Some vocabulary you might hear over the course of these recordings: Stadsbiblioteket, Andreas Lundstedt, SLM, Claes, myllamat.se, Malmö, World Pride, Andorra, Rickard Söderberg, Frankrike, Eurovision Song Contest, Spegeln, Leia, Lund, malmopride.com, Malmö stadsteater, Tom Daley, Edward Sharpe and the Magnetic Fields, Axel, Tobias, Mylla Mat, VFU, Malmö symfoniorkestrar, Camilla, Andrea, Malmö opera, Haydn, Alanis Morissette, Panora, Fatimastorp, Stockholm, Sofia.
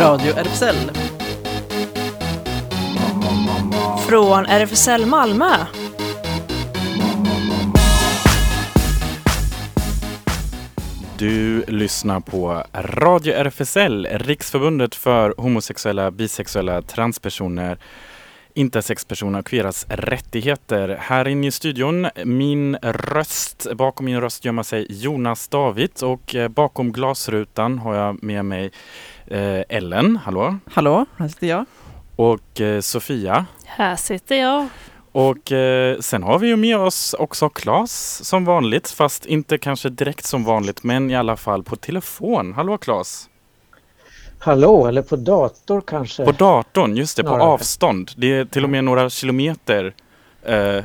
Radio RFSL. Från RFSL Malmö. Du lyssnar på Radio RFSL, Riksförbundet för homosexuella, bisexuella, transpersoner, intersexpersoner och queeras rättigheter. Här inne i studion, min röst, bakom min röst gömmer sig Jonas David, och bakom glasrutan har jag med mig Ellen. Hallå. Hallå, här sitter jag. Och Sofia. Här sitter jag. Och sen har vi ju med oss också Claes som vanligt, fast inte kanske direkt som vanligt, men i alla fall på telefon. Hallå Claes. Hallå, eller på dator kanske. På datorn, just det, på avstånd. Det är till och med några kilometer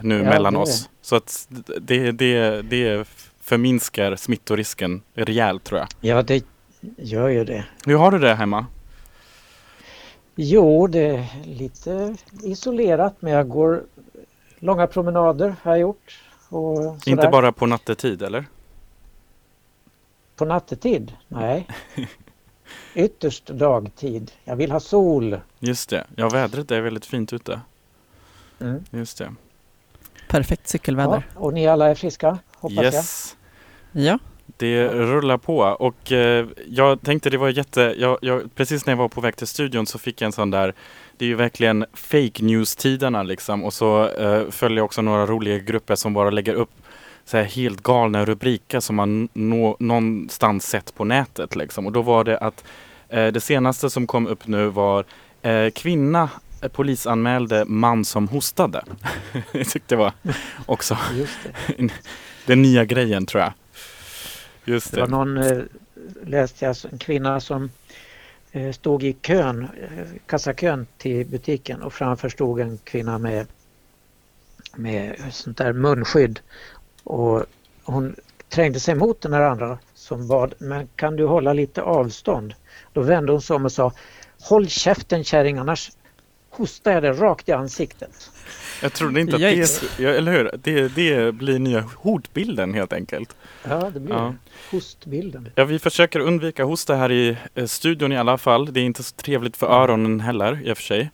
nu mellan oss. Så att det förminskar smittorisken rejält, tror jag. Ja, det gör ju det. Hur har du det hemma? Jo, det är lite isolerat, men jag går långa promenader har jag gjort. Och inte bara på nattetid, eller? På nattetid? Nej. Ytterst dagtid. Jag vill ha sol. Just det. Ja, vädret är väldigt fint ute. Mm. Just det. Perfekt cykelväder. Ja, och ni alla är friska, hoppas jag. Ja. Det rullar på, och jag tänkte det var precis när jag var på väg till studion så fick jag en sån där, det är ju verkligen fake news-tiderna liksom, och så följer jag också några roliga grupper som bara lägger upp så här helt galna rubriker som man någonstans sett på nätet liksom, och då var det att det senaste som kom upp nu var kvinna polisanmälde man som hostade. Jag tyckte det var också den nya grejen, tror jag. Just det. Det var någon, läste jag, en kvinna som stod i kön, kassakön till butiken, och framför stod en kvinna med sånt där munskydd, och hon trängde sig mot den här andra som bad, men kan du hålla lite avstånd? Då vände hon sig om och sa, håll käften kärring, annars hostar jag det rakt i ansiktet. Jag trodde inte att det blir nya hotbilden helt enkelt. Ja, det blir hostbilden. Ja, vi försöker undvika hosta här i studion i alla fall. Det är inte så trevligt för öronen heller i och för sig.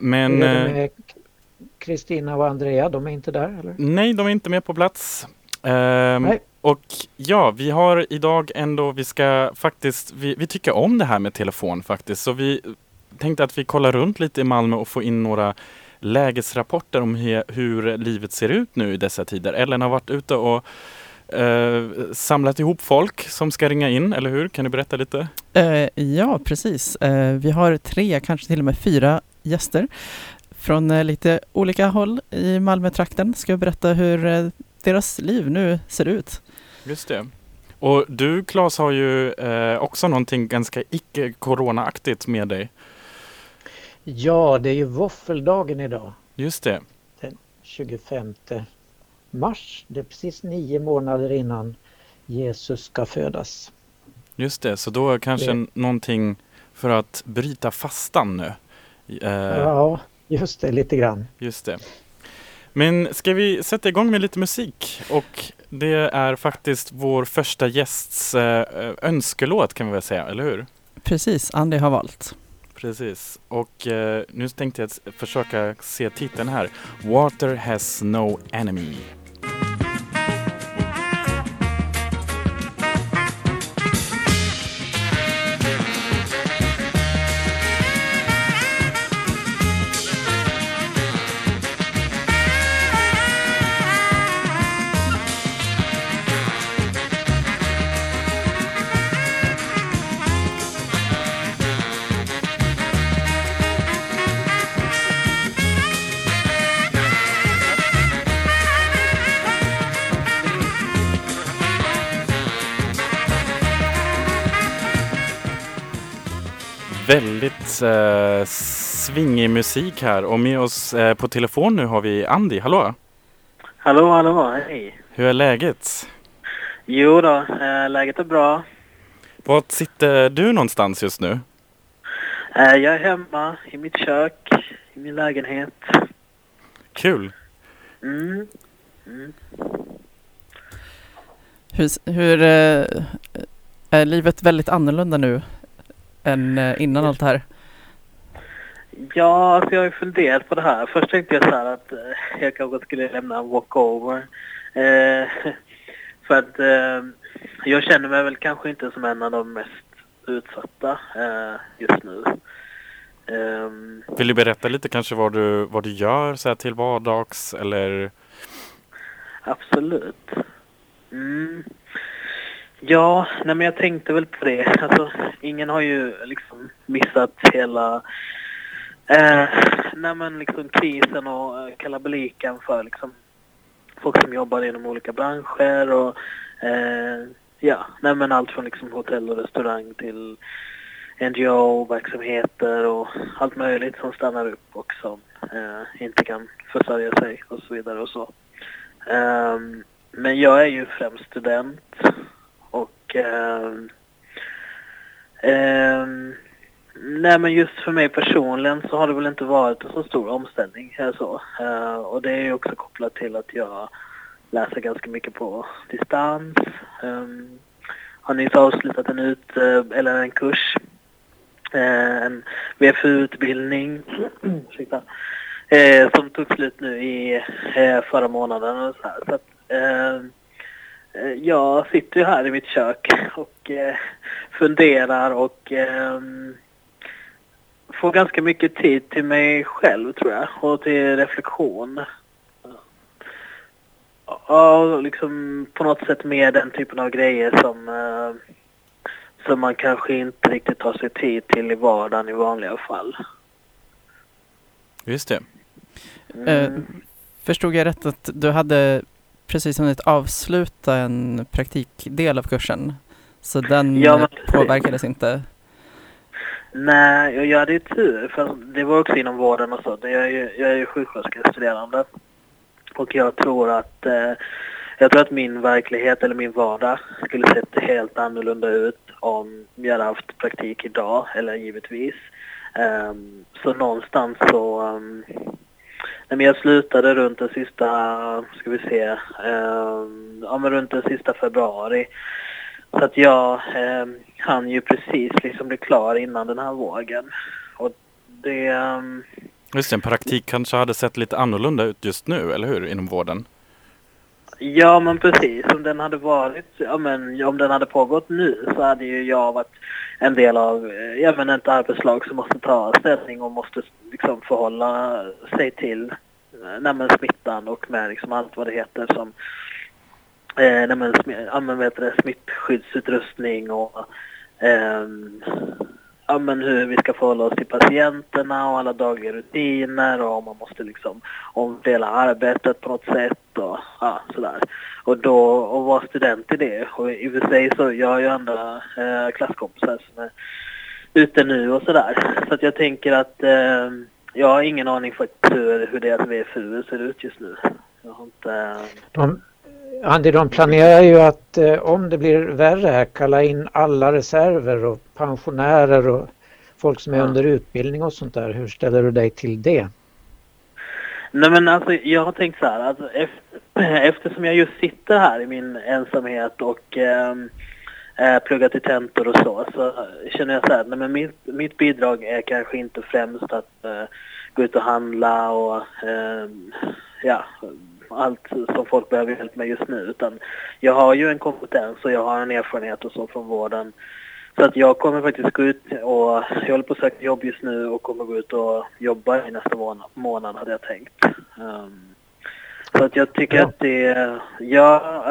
Men Kristina och Andrea, de är inte där, eller? Nej, de är inte med på plats. Och ja, vi har idag ändå, vi tycker om det här med telefon faktiskt. Så vi tänkte att vi kollar runt lite i Malmö och får in några lägesrapporter om hur livet ser ut nu i dessa tider. Ellen har varit ute och samlat ihop folk som ska ringa in, eller hur? Kan du berätta lite? Ja, precis. Vi har 3, kanske till och med 4 gäster från lite olika håll i Malmö-trakten. Ska jag berätta hur deras liv nu ser ut? Just det. Och du, Claes, har ju också någonting ganska icke-corona-aktigt med dig. Ja, det är ju våffeldagen idag. Just det. Den 25 mars. Det är precis 9 månader innan Jesus ska födas. Just det, så då är kanske någonting för att bryta fastan nu. Ja, just det, lite grann. Just det. Men ska vi sätta igång med lite musik? Och det är faktiskt vår första gästs önskelåt, kan vi väl säga, eller hur? Precis, Andy har valt. Precis, och nu tänkte jag försöka se titeln här. Water has no enemy. Väldigt svingig musik här, och med oss på telefon nu har vi Andy. Hallå! Hallå, hallå, hej! Hur är läget? Jo då, läget är bra. Var sitter du någonstans just nu? Jag är hemma, i mitt kök, i min lägenhet. Kul! Mm, mm. Hur är livet väldigt annorlunda nu än innan allt det här? Ja, alltså jag har ju funderat på det här. Först tänkte jag så här att jag kanske skulle lämna en walkover. För att jag känner mig väl kanske inte som en av de mest utsatta just nu. Vill du berätta lite kanske vad du gör så här till vardags eller? Absolut. Mm. Ja, nej, men jag tänkte väl på det. Alltså, ingen har ju liksom missat hela när man liksom krisen och kalabaliken för liksom folk som jobbar inom olika branscher och ja, nej, men allt från liksom hotell och restaurang till NGO-verksamheter och allt möjligt som stannar upp och som inte kan försörja sig och så vidare och så. Men jag är ju främst student och nej, men just för mig personligen så har det väl inte varit en så stor omställning här så. Och det är ju också kopplat till att jag läser ganska mycket på distans. Har nyss avslutat en kurs, en VFU-utbildning som tog slut nu i förra månaden. Och så här. Så att, jag sitter ju här i mitt kök och funderar och får ganska mycket tid till mig själv, tror jag, och till reflektion. Ja, liksom på något sätt med den typen av grejer som man kanske inte riktigt tar sig tid till i vardagen i vanliga fall. Just det. Förstod jag rätt att du hade precis hunnit avsluta en praktikdel av kursen? Så den påverkades inte? Nej, jag hade ju tur. För det var också inom vården och så. Jag är ju sjuksköterskestuderande. Och jag tror att min verklighet eller min vardag skulle sett helt annorlunda ut om jag hade haft praktik idag, eller givetvis. Så någonstans så... jag slutade runt den sista, runt den sista februari. Så att jag hann ju precis liksom bli klar innan den här vågen. Och det... Just det, en praktik kanske hade sett lite annorlunda ut just nu, eller hur, inom vården? Ja, men precis. Om den hade pågått nu så hade ju jag varit en del av ett arbetslag som måste ta ställning och måste liksom förhålla sig till smittan och med liksom allt vad det heter som smittskyddsutrustning och hur vi ska förhålla oss till patienterna och alla dagliga rutiner och om man måste liksom omdela arbetet på något sätt och sådär. Och då att vara student i det. Och i och för sig så jag har ju andra klasskompisar som är ute nu och sådär. Så att jag tänker att jag har ingen aning faktiskt hur deras VFU ser ut just nu. Jag har inte... Andy, de planerar ju att om det blir värre här kalla in alla reserver och pensionärer och folk som är under utbildning och sånt där. Hur ställer du dig till det? Nej, men alltså jag har tänkt så här att eftersom jag just sitter här i min ensamhet och pluggar till tentor och så känner jag så här, nej, men mitt bidrag är kanske inte främst att gå ut och handla och allt som folk behöver hjälp med just nu, utan jag har ju en kompetens och jag har en erfarenhet och så från vården, så att jag kommer faktiskt gå ut och jag håller på att söka jobb just nu och kommer gå ut och jobba i nästa månad hade jag tänkt. Så att jag tycker att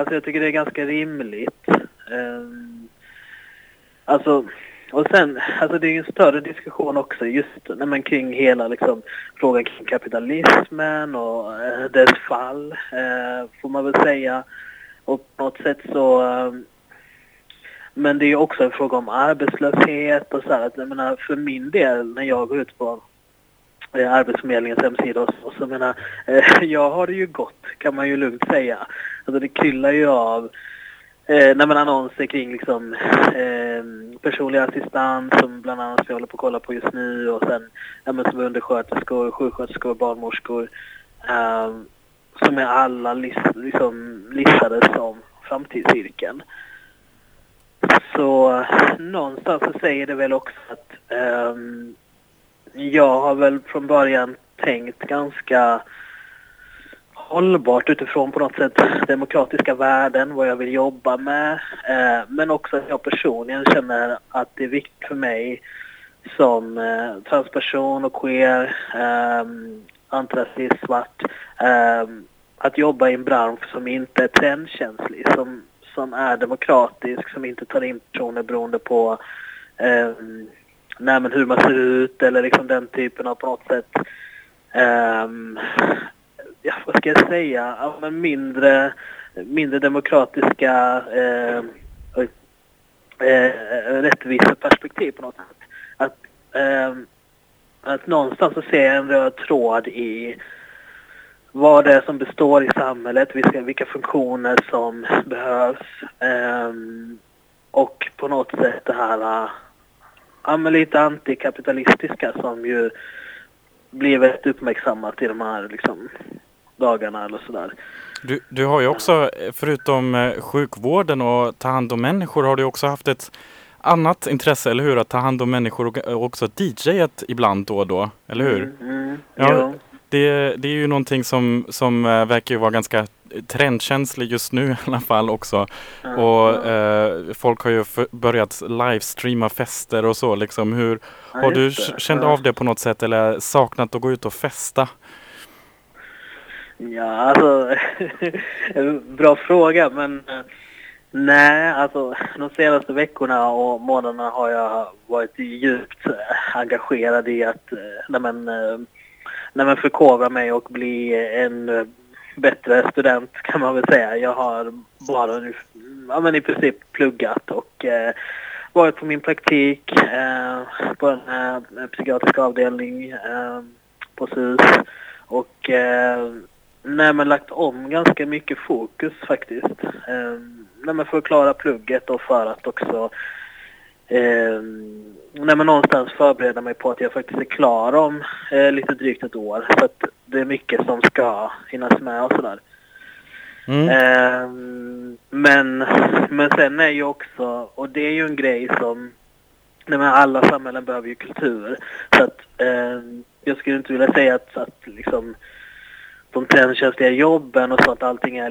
jag tycker det är ganska rimligt. Och sen, det är ju en större diskussion också just kring hela liksom, frågan kring kapitalismen och dess fall, får man väl säga. Och på något sätt så... men det är ju också en fråga om arbetslöshet och så här. Att, för min del, när jag går ut på Arbetsförmedlingens hemsida och så jag har det ju gott, kan man ju lugnt säga. Alltså det kryllar ju av... annonser kring liksom, personlig assistans som bland annat vi håller på att kolla på just nu och sen som undersköterskor, sjuksköterskor, barnmorskor som är alla listade som framtidsyrken. Så så någonstans så säger det väl också att jag har väl från början tänkt ganska hållbart utifrån på något sätt demokratiska värden, vad jag vill jobba med, men också att jag personligen känner att det är viktigt för mig som transperson och queer, antirasist, svart, att jobba i en bransch som inte är trendkänslig, som är demokratisk, som inte tar in personer beroende på hur man ser ut eller liksom den typen av på något sätt vad ska jag säga, men mindre demokratiska rättvisa perspektiv på något sätt. Att någonstans så ser jag en röd tråd i vad det är som består i samhället, vilka funktioner som behövs, och på något sätt det här lite antikapitalistiska som ju blir väldigt uppmärksammat i de här liksom dagarna eller sådär. Du har ju också, förutom sjukvården och ta hand om människor, har du också haft ett annat intresse, eller hur? Att ta hand om människor och också DJ:at ibland då och då, eller hur? Ja. Det är ju någonting som verkar ju vara ganska trendkänslig just nu i alla fall också. Och folk har ju börjat livestreama fester och så liksom. Hur har du känt av det på något sätt, eller saknat att gå ut och festa? Ja, alltså bra fråga, men nej, alltså de senaste veckorna och månaderna har jag varit djupt engagerad i att förkovra mig och bli en bättre student, kan man väl säga. Jag har bara i princip pluggat och varit på min praktik på en psykiatrisk avdelning på SUS och lagt om ganska mycket fokus faktiskt. För att klara plugget och för att också någonstans förbereda mig på att jag faktiskt är klar om lite drygt ett år. Så att det är mycket som ska hinnas med och sådär. Men sen är ju också, och det är ju en grej som alla samhällen behöver ju kultur. Så att jag skulle inte vilja säga att liksom de trendkänsliga jobben och så att allting är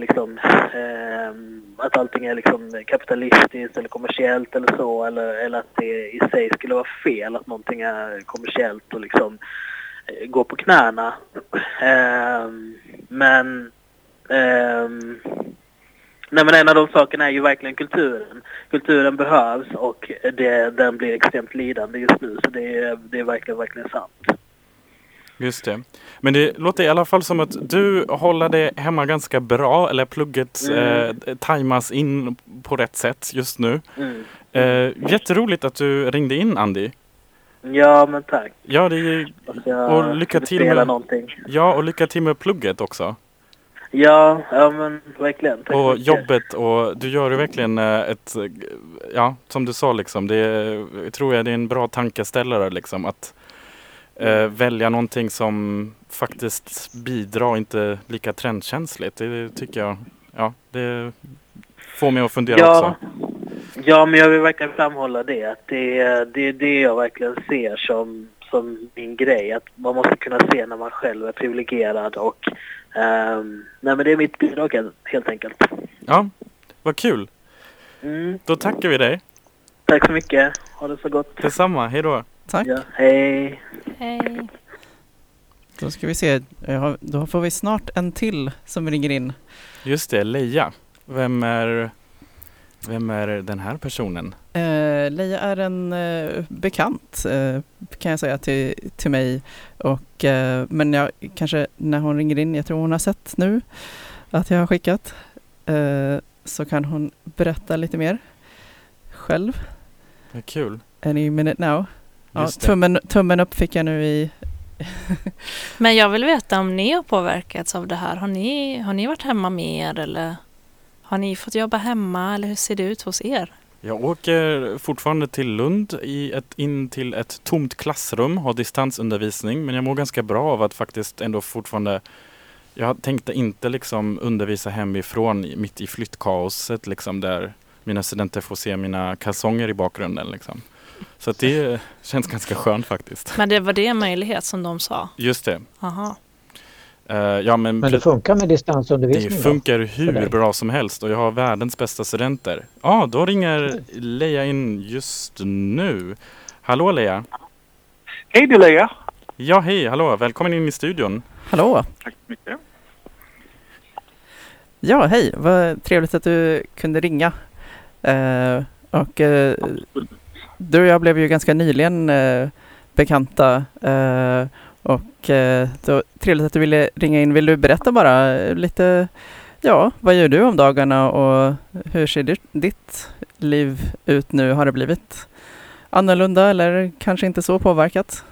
liksom kapitalistiskt eller kommersiellt eller så, eller att det i sig skulle vara fel att någonting är kommersiellt och liksom går på knäna. Men en av de sakerna är ju verkligen kulturen. Kulturen behövs och den blir extremt lidande just nu, så det är verkligen sant. Just det. Men det låter i alla fall som att du håller det hemma ganska bra, eller plugget tajmas in på rätt sätt just nu. Jätteroligt att du ringde in, Andy. Ja, men tack. Ja, och lycka till med någonting. Ja, och lycka till med plugget också. Ja men verkligen. Tack och mycket. Jobbet, och du gör ju verkligen som du sa liksom, det är en bra tankeställare liksom att välja någonting som faktiskt bidrar, inte lika trendkänsligt. Det tycker jag, ja, det får mig att fundera också. Ja, men jag vill verkligen framhålla det. Att det är det jag verkligen ser som min grej. Att man måste kunna se när man själv är privilegierad. Och det är mitt bidrag helt enkelt. Ja, vad kul. Då tackar vi dig. Tack så mycket. Ha det så gott. Detsamma, hej då. Tack. Ja, hej. Hej. Då ska vi se. Då får vi snart en till som ringer in. Just det, Leia. Vem är den här personen? Leia är en bekant, kan jag säga till mig. Och, men jag kanske när hon ringer in, jag tror hon har sett nu att jag har skickat. Så kan hon berätta lite mer själv. Vad kul. Any minute now. Ja, tummen upp fick jag nu i... Men jag vill veta om ni har påverkats av det här. Har ni varit hemma mer, eller har ni fått jobba hemma, eller hur ser det ut hos er? Jag åker fortfarande till Lund in till ett tomt klassrum, har distansundervisning, men jag mår ganska bra av att faktiskt ändå fortfarande... Jag tänkte inte liksom undervisa hemifrån mitt i flyttkaoset liksom där mina studenter får se mina kalsonger i bakgrunden liksom. Så att det känns ganska skönt faktiskt. Men det var det en möjlighet som de sa? Just det. Aha. Ja, men det funkar med distansundervisning? Det funkar hur bra som helst och jag har världens bästa studenter. Ja, då ringer Leia in just nu. Hallå Leia. Hej det är Leia. Ja, hej, hallå. Välkommen in i studion. Hallå. Tack så mycket. Ja, hej. Vad trevligt att du kunde ringa. Du och jag blev ju ganska nyligen bekanta och då, trevligt att du ville ringa in. Vill du berätta bara lite, ja, vad gör du om dagarna och hur ser ditt liv ut nu? Har det blivit annorlunda eller kanske inte så påverkat?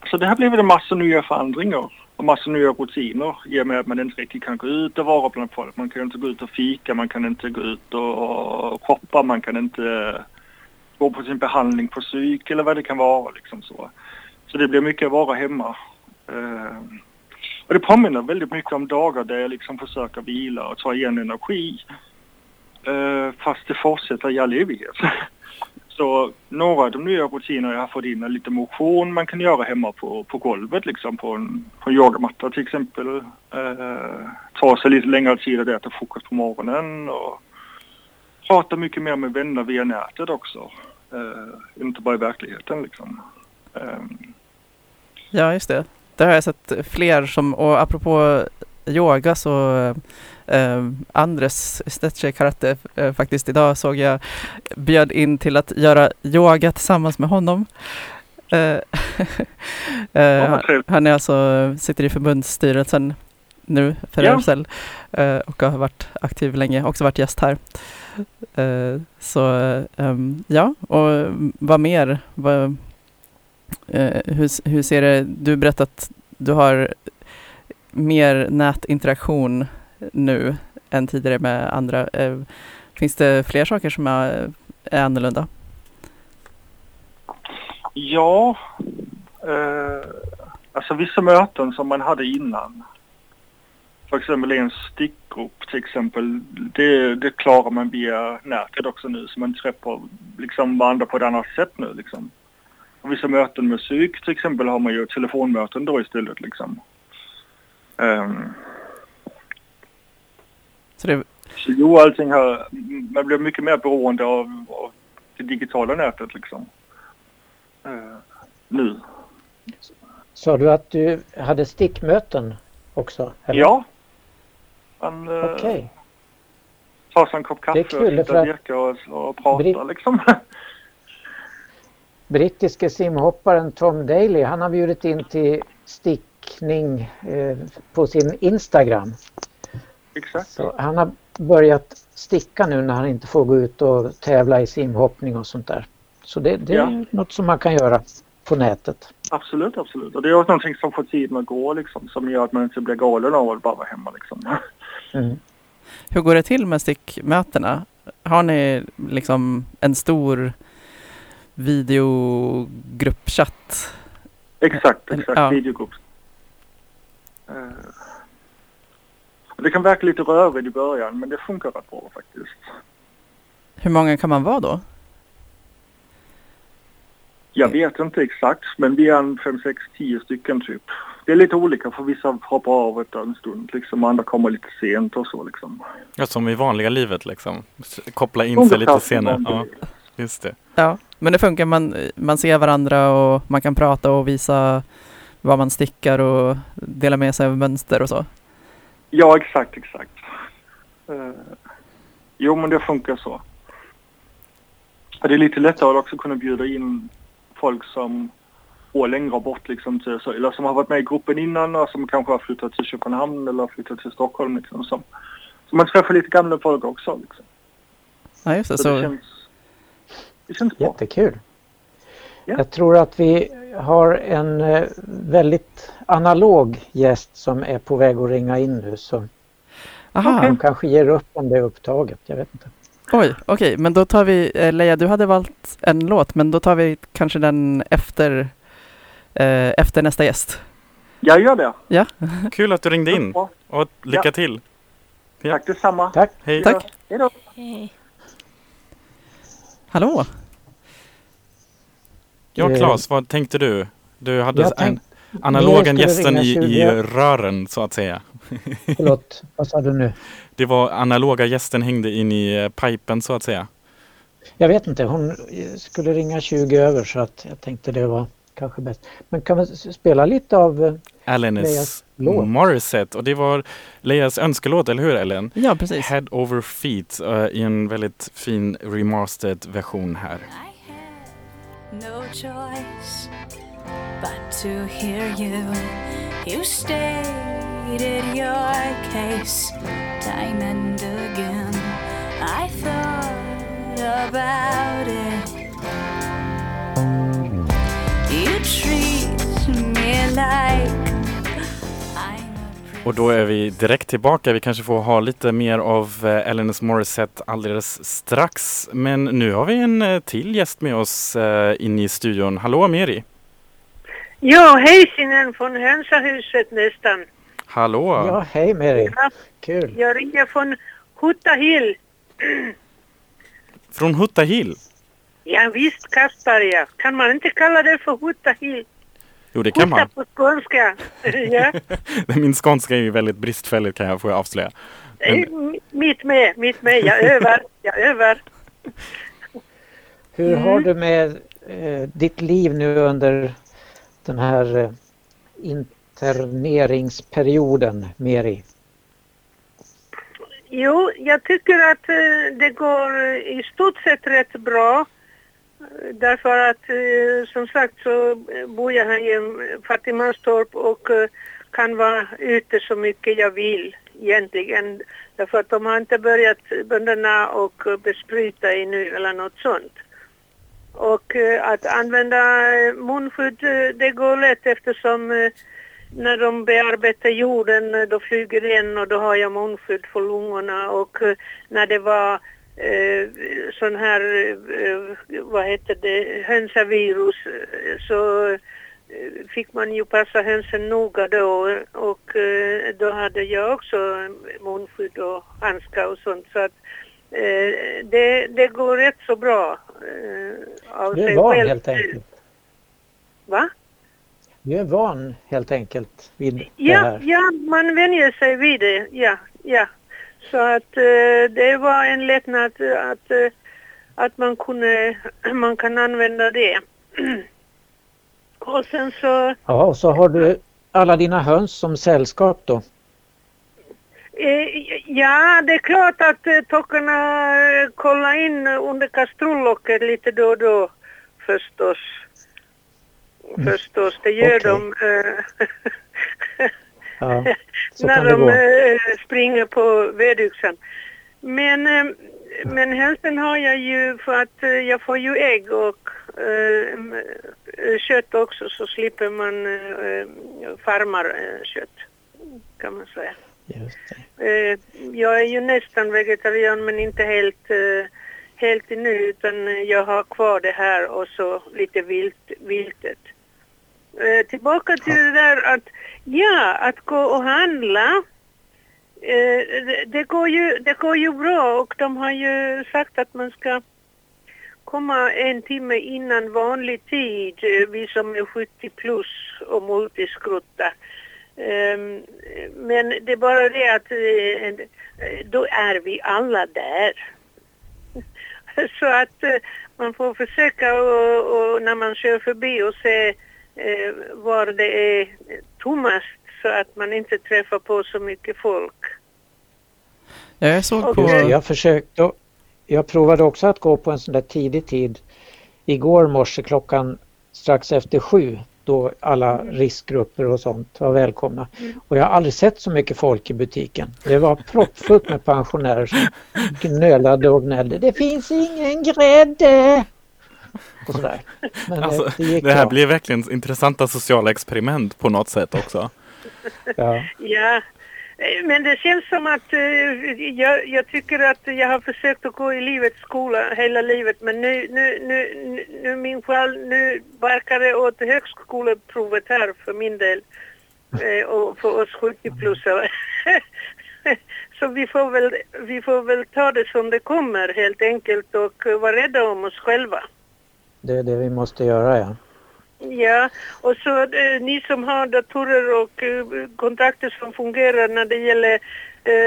Alltså det har blivit en massa nya förändringar och massa nya rutiner i och med att man inte riktigt kan gå ut och vara bland folk. Man kan inte gå ut och fika, man kan inte gå ut och shoppa, man kan inte gå på sin behandling på psyk eller vad det kan vara liksom så. Så det blir mycket att vara hemma. Och det påminner väldigt mycket om dagar där jag liksom försöker vila och ta igen energi. Fast det fortsätter i all evighet. Så några av de nya rutiner jag har fått in är lite motion man kan göra hemma på golvet liksom på en yogamatta till exempel. Ta sig lite längre tid att äta frukost på morgonen och prata mycket mer med vänner via nätet också. Inte bara i verkligheten liksom. Ja, just det. Det har jag sett fler som, och apropå yoga så Andres Stetche Karate faktiskt idag såg jag bjöd in till att göra yoga tillsammans med honom. Han är alltså, sitter i förbundsstyrelsen nu för Örsel och har varit aktiv länge, också varit gäst här. Ja, och vad mer? Hur ser det? Du berättat att du har mer nätinteraktion nu än tidigare med andra. Finns det fler saker som är annorlunda? Ja, alltså vissa möten som man hade innan. För exempel en stickgrupp till exempel. Det klarar man via nätet också nu. Så man träffar liksom varandra på ett annat sätt nu liksom. Och vissa möten med psyk till exempel har man ju telefonmöten då istället liksom. Så jo, allting här, man blir mycket mer beroende av det digitala nätet liksom. Nu. Sa du att du hade stickmöten också? Eller? Ja. Okej. Ta sig en kopp kaffe och sitta och leka och prata liksom. Brittiske simhopparen Tom Daley, han har bjudit in till stickning på sin Instagram. Exakt. Så han har börjat sticka nu när han inte får gå ut och tävla i simhoppning och sånt där. Så det är något som man kan göra på nätet. Absolut, absolut. Och det är också någonting som får tiden att gå liksom, som gör att man inte blir galen av att bara vara hemma liksom. Mm. Hur går det till med stickmötena? Har ni liksom en stor videogruppchatt? Exakt, ja. Videogrupp. Det kan verka lite rörigt i början, men det funkar rätt bra faktiskt. Hur många kan man vara då? Jag vet inte exakt, men vi är 5, 6, 10 stycken typ. Det är lite olika, för vissa hoppar av efter en stund liksom, andra kommer lite sent och så liksom. Ja, som i vanliga livet liksom. Koppla in sig lite senare. Ja. Just det. Ja, men det funkar. Man ser varandra och man kan prata och visa vad man stickar och dela med sig av mönster och så. Ja, exakt. Jo, men det funkar så. Det är lite lättare att också kunna bjuda in folk som går längre bort liksom, eller som har varit med i gruppen innan och som kanske har flyttat till Köpenhamn eller flyttat till Stockholm liksom. Så man träffar lite gamla folk också liksom. Ja, just det. Så det känns bra. Jättekul. Yeah. Jag tror att vi har en väldigt analog gäst som är på väg att ringa in nu. Så han kanske ger upp om det är upptaget. Jag vet inte. Okej. Men då tar vi, Leia, du hade valt en låt. Men då tar vi kanske den efter nästa gäst. Jag gör det. Ja. Kul att du ringde in. Och lycka till. Ja. Tack detsamma. Tack. Hej. Tack. Hej då. Hej. Hallå? Ja, Claes, vad tänkte du? Du hade analogen gästen i rören, så att säga. Förlåt, vad sa du nu? Det var analoga gästen hängde in i pipen, så att säga. Jag vet inte, hon skulle ringa 20 över, så att jag tänkte det var kanske bäst. Men kan vi spela lite av Alanis Morissette, och det var Leias önskelåt, eller hur Ellen? Ja, precis. Head Over Feet i en väldigt fin remastered version här. No choice but to hear you. You stated your case time and again. I thought about it. You treat me like. Och då är vi direkt tillbaka. Vi kanske får ha lite mer av Alanis Morissette alldeles strax. Men nu har vi en till gäst med oss inne i studion. Hallå Mary! Ja, hej Sinan från Hönsahuset nästan. Hallå! Ja, hej Mary. Ja. Kul. Jag ringer från Hötta Hill. Från Hötta Hill? Ja visst, kastar jag. Kan man inte kalla det för Hötta Hill? Jo, det kan man. På skånska. Ja. Min skånska är ju väldigt bristfällig, kan jag få avslöja. Men... Mitt med. Jag övar. Hur har du med ditt liv nu under den här interneringsperioden, Mary? Jo, jag tycker att det går i stort sett rätt bra. Därför att som sagt så bor jag här i Fatimastorp och kan vara ute så mycket jag vill egentligen. Därför att de har inte börjat bönderna och bespruta ännu eller något sånt. Och att använda munskydd det går lätt eftersom när de bearbetar jorden då flyger den och då har jag munskydd för lungorna och när det var... sån här vad heter det hönsavirus så fick man ju passa hönsen noga då och då hade jag också munskydd och handskar och sånt så att det går rätt så bra av sig själv. Du är van helt enkelt. Va? Du är van helt enkelt vid det här. Ja, man vänjer sig vid det. Ja. Så att det var en lättnad att man kan använda det. Och sen så... Ja, och så har du alla dina höns som sällskap då? Ja, det är klart att tockarna kollar in under kastrullocket lite då och då förstås. Förstås, det gör de... Ja, när de springer på vedyxan. Men hälften har jag ju för att jag får ju ägg och kött också så slipper man farmarkött kan man säga. Just det. Jag är ju nästan vegetarian men inte helt nu utan jag har kvar det här och så lite viltet. Tillbaka till det där att gå och handla det går ju bra och de har ju sagt att man ska komma en timme innan vanlig tid vi som är 70 plus och multiskrutta men det är bara det att då är vi alla där så att man får försöka och när man kör förbi och se var det är tommast så att man inte träffar på så mycket folk. Jag såg på... Jag provade också att gå på en sån där tidig tid. Igår morse klockan strax efter 7 då alla riskgrupper och sånt var välkomna. Och jag har aldrig sett så mycket folk i butiken. Det var proppfullt med pensionärer som gnölade och gnällde. Det finns ingen grädde! Men alltså, det här blir verkligen intressanta sociala experiment på något sätt också. Ja. Men det känns som att jag tycker att jag har försökt att gå i livets skola hela livet men nu min själ nu verkar det åt högskoleprovet här för min del och för oss 70 plus. Så vi får väl ta det som det kommer helt enkelt och vara rädda om oss själva. Det är det vi måste göra, ja. Ja, och så ni som har datorer och kontakter som fungerar när det gäller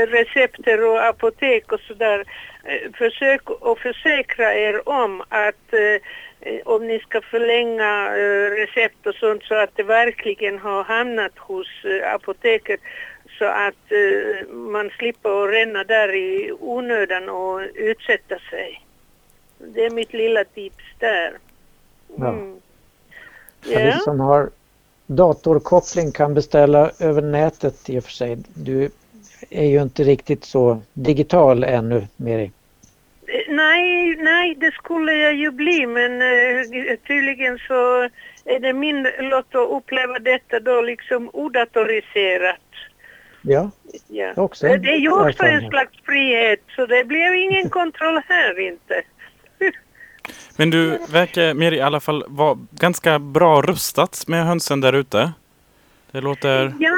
recepter och apotek och sådär. Försök att försäkra er om att om ni ska förlänga recept och sånt så att det verkligen har hamnat hos apoteket. Så att man slipper att ränna där i onödan och utsätta sig. Det är mitt lilla tips där. Mm. Ja. Vi som har datorkoppling kan beställa över nätet i och för sig. Du är ju inte riktigt så digital ännu, Mary. Nej, det skulle jag ju bli, men tydligen så är det min lott att uppleva detta då liksom odatoriserat. Ja. Också. Det är ju också en slags frihet, så det blev ingen kontroll här inte. Men du verkar, Mary, i alla fall vara ganska bra rustat med hönsen där ute. Det låter... Ja,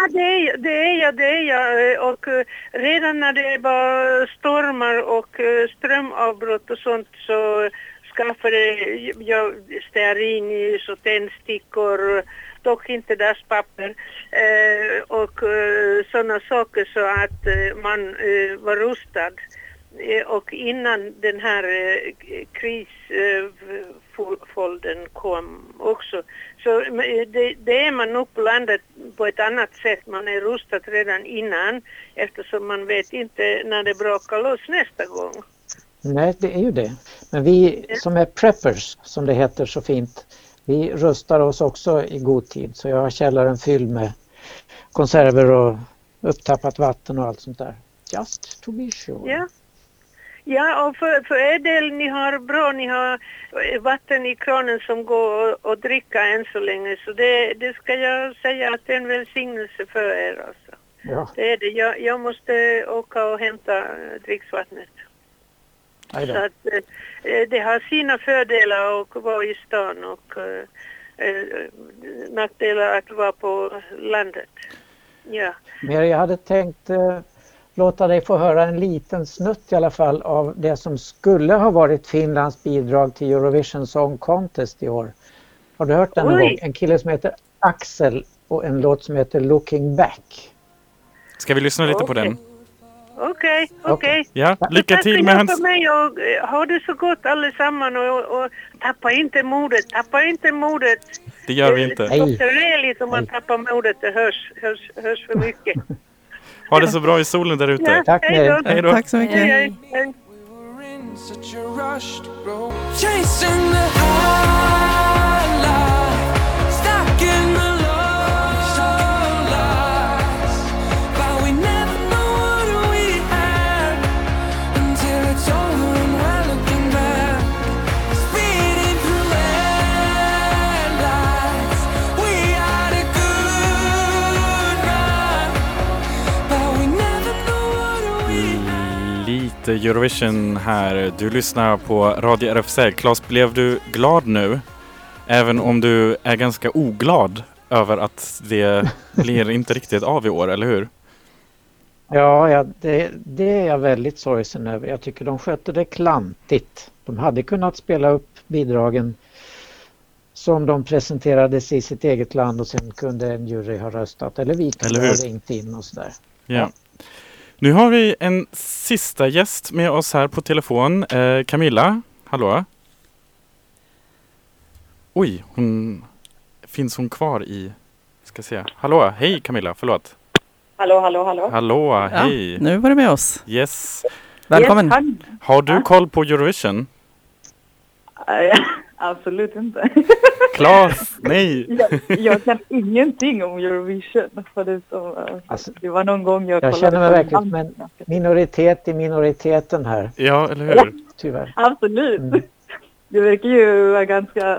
det är jag. Och redan när det var stormar och strömavbrott och sånt så skaffade jag stearinljus och tändstickor, dock inte dasspapper och sådana saker så att man var rustad. Och innan den här krisfolden kom också. Så det är man uppblandat på ett annat sätt. Man är rustat redan innan eftersom man vet inte när det brakar loss nästa gång. Nej, det är ju det. Men vi som är preppers, som det heter så fint, vi rustar oss också i god tid. Så jag har källaren fylld med konserver och upptappat vatten och allt sånt där. Just to be sure. Yeah. Ja, och för er del, ni har vatten i kranen som går att dricka än så länge. Så det ska jag säga att det är en välsignelse för er alltså. Ja. Det är det. Jag måste åka och hämta dricksvattnet. Så att det har sina fördelar och vara i stan och nackdelar att vara på landet. Ja. Men jag hade tänkt... låta dig få höra en liten snutt i alla fall av det som skulle ha varit Finlands bidrag till Eurovision Song Contest i år. Har du hört den någon gång? En kille som heter Axel och en låt som heter Looking Back. Ska vi lyssna lite på den? Okej. Ja, lycka till med hans... Ha det så gott allesammans och tappa inte modet. Det gör vi inte. Det är lite om man tappar modet, det hörs för mycket. Ha det så bra i solen där ute. Ja, tack, hej då. Tack så mycket. Hej. Eurovision här. Du lyssnar på Radio RFSL. Claes, blev du glad nu? Även om du är ganska oglad över att det blir inte riktigt av i år, eller hur? Ja, det är jag väldigt sorgsen över. Jag tycker de skötte det klantigt. De hade kunnat spela upp bidragen som de presenterades i sitt eget land och sen kunde en jury ha röstat. Eller vi kunde ha ringt in och sådär. Ja. Nu har vi en sista gäst med oss här på telefon. Camilla, hallå? Oj, finns hon kvar i... Ska se. Hallå, hej Camilla, förlåt. Hallå. Hallå, hej. Ja, nu var du med oss. Yes. Välkommen. Yes, har du koll på Eurovision? Absolut inte. Claes, nej. jag kan ingenting om Eurovision. För det, som, alltså, det var någon gång jag känner mig verkligen men minoritet i minoriteten här. Ja, eller hur? Ja, tyvärr. Absolut. Mm. Det verkar ju vara ganska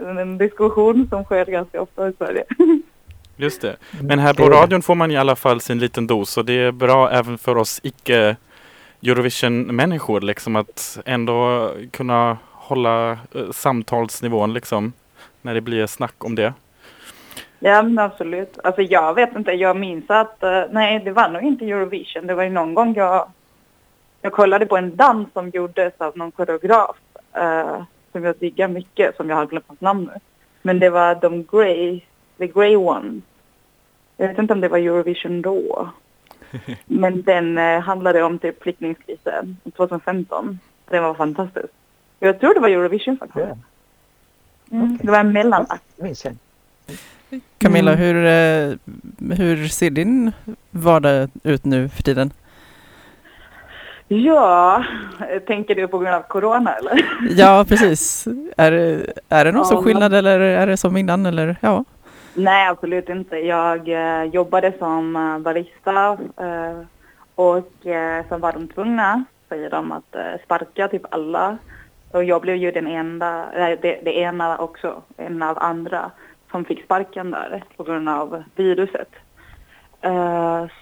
en diskussion som sker ganska ofta i Sverige. Just det. Men här på radion får man i alla fall sin liten dos. Och det är bra även för oss icke-Eurovision-människor liksom, att ändå kunna... hålla samtalsnivån liksom när det blir snack om det. Ja, men absolut. Alltså jag vet inte, jag minns att nej, det var nog inte Eurovision. Det var ju någon gång jag kollade på en dans som gjordes av någon koreograf som jag diggar mycket, som jag har glömt hans namn nu. Men det var The Grey One. Jag vet inte om det var Eurovision då. Men den handlade om typ flyktningskrisen 2015. Den var fantastisk. Jag tror det var Eurovision faktiskt. Okay. Det var en mellanakt. Camilla, hur ser din vardag ut nu för tiden? Ja, tänker du på grund av corona eller? Ja, precis. Är det någon som skillnad eller är det som innan eller ja? Nej, absolut inte. Jag jobbade som barista och så var de tvungna, säger de, att sparka typ alla. Och jag blev ju den enda, det ena också, en av andra som fick sparken där på grund av viruset.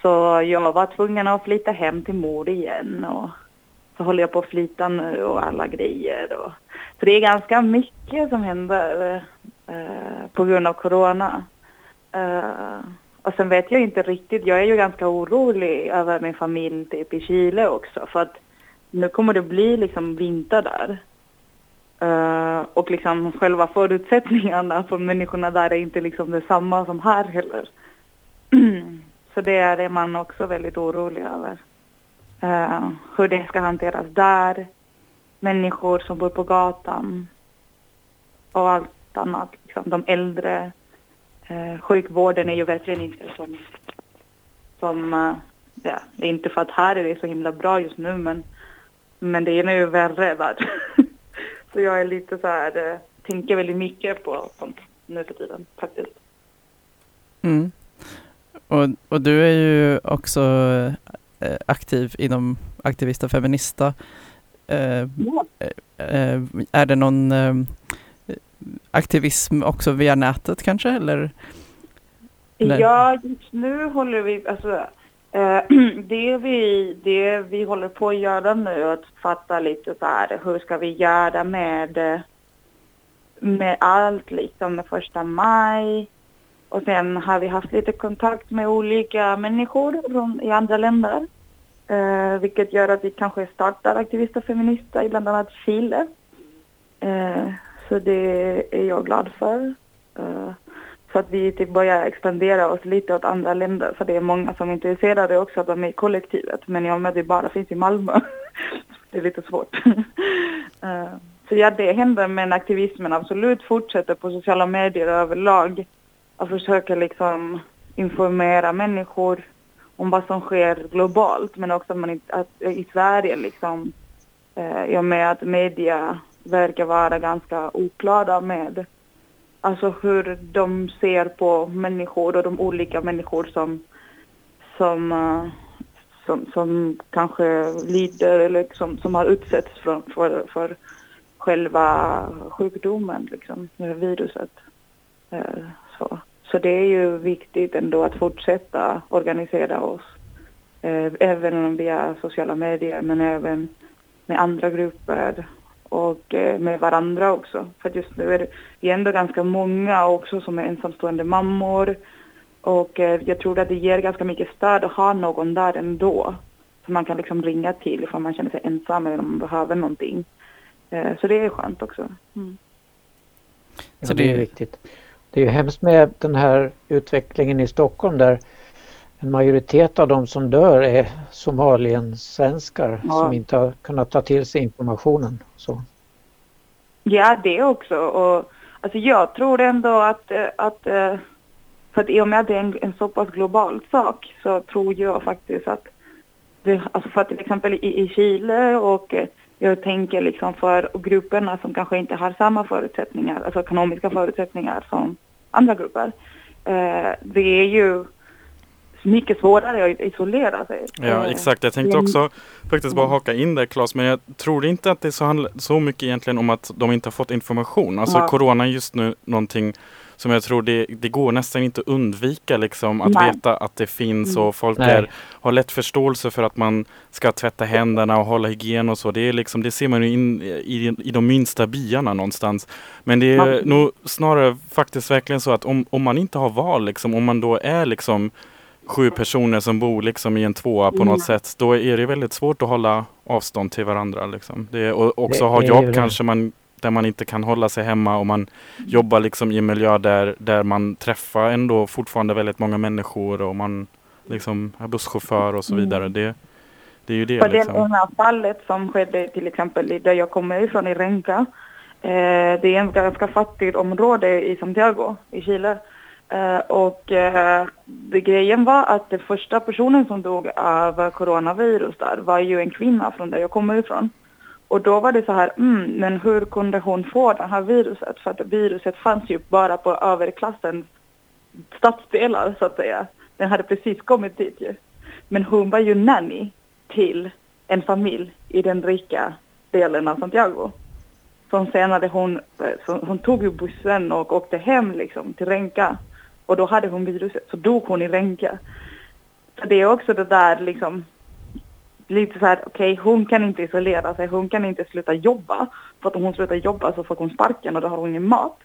Så jag var tvungen att flytta hem till mor igen och så håller jag på att flytta nu och alla grejer. Så det är ganska mycket som händer på grund av corona. Och sen vet jag inte riktigt, jag är ju ganska orolig över min familj typ i Chile också för att nu kommer det bli liksom vinter där. Och liksom själva förutsättningarna för människorna där är inte liksom detsamma som här heller. Så det är det man också väldigt orolig över. Hur det ska hanteras där. Människor som bor på gatan. Och allt annat. Liksom. De äldre. Sjukvården är ju verkligen inte som ja, det är inte för att här är det så himla bra just nu. Men det är nu värre där. Så jag är lite så här, tänker väldigt mycket på sånt nu för tiden faktiskt. Mm. Och du är ju också aktiv inom aktivista och feminista. Är det någon aktivism också via nätet kanske? Eller? Ja, just nu håller vi... Alltså, det vi håller på att göra nu är att fatta lite så här, hur ska vi göra med allt liksom med 1 maj. Och sen har vi haft lite kontakt med olika människor i andra länder. Vilket gör att vi kanske startar aktivister och feminister i bland annat Chile. Så det är jag glad för. Så att vi typ börjar expandera oss lite åt andra länder. För det är många som är intresserade också att vara med i kollektivet. Men jag med det bara finns i Malmö. Det är lite svårt. Så ja, det händer. Men aktivismen absolut fortsätter på sociala medier överlag. Att försöka liksom informera människor om vad som sker globalt. Men också att i Sverige liksom. I och med att media verkar vara ganska oklara med. Alltså hur de ser på människor och de olika människor som kanske lider eller som har utsatts för själva sjukdomen liksom, viruset. Så det är ju viktigt ändå att fortsätta organisera oss. Även via sociala medier men även med andra grupper. Och med varandra också. För just nu är det ändå ganska många också som är ensamstående mammor. Och jag tror att det ger ganska mycket stöd att ha någon där ändå. Som man kan liksom ringa till ifall man känner sig ensam eller om man behöver någonting. Så det är skönt också. Mm. Ja, det är viktigt. Det är ju hemskt med den här utvecklingen i Stockholm där en majoritet av de som dör är somaliensvenskar som inte har kunnat ta till sig informationen. Så. Ja, det också. Och, alltså, jag tror ändå att för att i och med att det är en så pass global sak så tror jag faktiskt att det, alltså för att till exempel i Chile och jag tänker liksom för grupperna som kanske inte har samma förutsättningar, alltså ekonomiska förutsättningar som andra grupper. Det är ju mycket svårare att isolera sig. Ja, exakt. Jag tänkte också faktiskt bara haka in där, Claes. Men jag tror inte att det så mycket egentligen om att de inte har fått information. Alltså corona är just nu någonting som jag tror det går nästan inte att undvika liksom, att veta att det finns och folk har lätt förståelse för att man ska tvätta händerna och hålla hygien och så. Det är liksom, det ser man ju i de minsta byarna någonstans. Men det är nog snarare faktiskt verkligen så att om man inte har val liksom, om man då är liksom 7 personer som bor liksom i en tvåa på något sätt, då är det väldigt svårt att hålla avstånd till varandra liksom. Det, och också det, ha jobb kanske man, där man inte kan hålla sig hemma, och man jobbar liksom i en miljö där man träffar ändå fortfarande väldigt många människor, och man liksom är busschaufför och så vidare. Det är ju det. För liksom, det ena fallet som skedde till exempel där jag kommer ifrån i Renca, det är ett ganska fattigt område i Santiago i Chile. Det grejen var att den första personen som dog av coronavirus där var ju en kvinna från där jag kommer ifrån. Och då var det så här, men hur kunde hon få det här viruset? För att viruset fanns ju bara på överklassens stadsdelar så att säga. Den hade precis kommit dit ju. Men hon var ju nanny till en familj i den rika delen av Santiago. Som sen hade hon tog ju bussen och åkte hem liksom till Renca. Och då hade hon viruset, så dog hon i Renca. Så det är också det där liksom, lite så här, okej, hon kan inte isolera sig, hon kan inte sluta jobba. För att om hon slutar jobba så får hon sparken och då har hon ingen mat.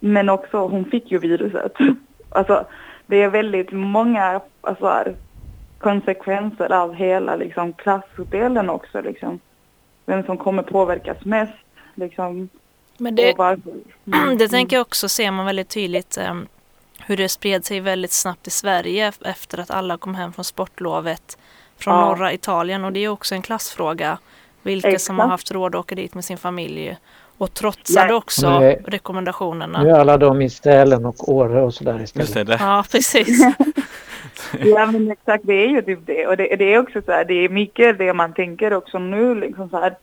Men också, hon fick ju viruset. Alltså, det är väldigt många alltså här, konsekvenser av hela liksom, klassdelen också. Liksom. Vem som kommer påverkas mest. Liksom, men det tänker jag också, ser man väldigt tydligt hur det spred sig väldigt snabbt i Sverige efter att alla kom hem från sportlovet från norra Italien, och det är också en klassfråga vilka som har haft råd att åka dit med sin familj och trotsade också rekommendationerna. Nu är alla de i Sälen och Åre och sådär istället. Ja, precis. Ja, men exakt, det är ju typ det, och det är också så här, det är mycket det man tänker också nu liksom så här.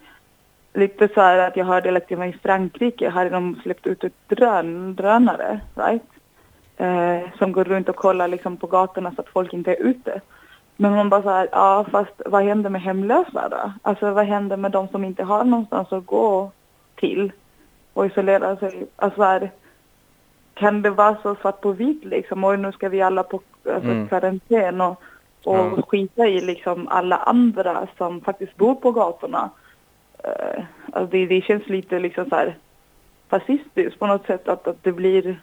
Lite så här att jag hörde liksom, i Frankrike hade de släppt ut ett drönare som går runt och kollar liksom, på gatorna så att folk inte är ute. Men man bara så här, ja fast vad händer med hemlösa då? Alltså vad händer med de som inte har någonstans att gå till och isolera sig? Alltså här, kan det vara så svart på vitt liksom? Och nu ska vi alla på karantän och skita i liksom, alla andra som faktiskt bor på gatorna. Alltså det känns lite liksom så här fascistiskt på något sätt att det blir.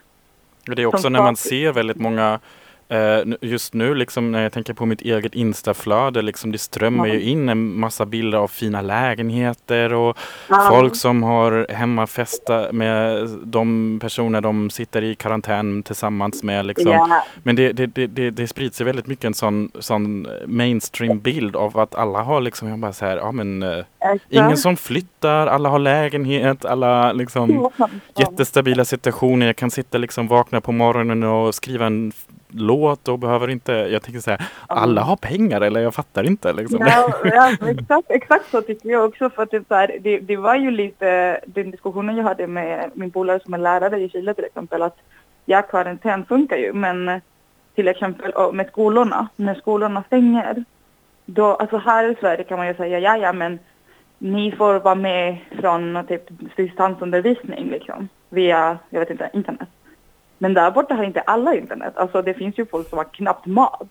Det är också när man ser väldigt många just nu liksom, när jag tänker på mitt eget instaflöde liksom, det strömmar ju in en massa bilder av fina lägenheter och folk som har hemmafesta med de personer de sitter i karantän tillsammans med liksom. Men det sprids sig väldigt mycket en sån mainstream bild av att alla har liksom, jag bara så här, ingen som flyttar, alla har lägenhet, alla liksom jättestabila situationer, jag kan sitta liksom, vakna på morgonen och skriva en låt och behöver inte, jag tänker så här, alla har pengar, eller jag fattar inte liksom. Ja, exakt så tycker jag också, för att det, så här, det var ju lite den diskussionen jag hade med min polare som är lärare i Chile till exempel, att karantän funkar ju, men till exempel med skolorna, när skolorna stänger då, alltså här i Sverige kan man ju säga men ni får vara med från typ distansundervisning liksom, via, jag vet inte, internet. Men där borta har inte alla internet. Alltså det finns ju folk som har knappt mat.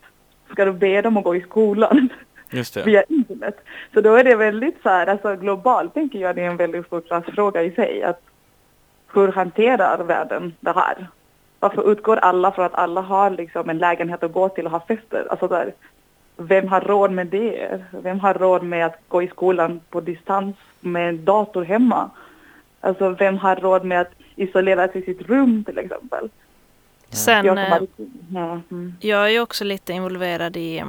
Ska du be dem att gå i skolan? Just det. Via internet. Så då är det väldigt så här, alltså globalt tänker jag det är en väldigt stor klassfråga i sig. Att hur hanterar världen det här? Varför utgår alla från att alla har liksom en lägenhet att gå till och ha fester? Alltså där, vem har råd med det? Vem har råd med att gå i skolan på distans med dator hemma? Alltså vem har råd med att isolera sig i sitt rum till exempel? Sen, jag är också lite involverad i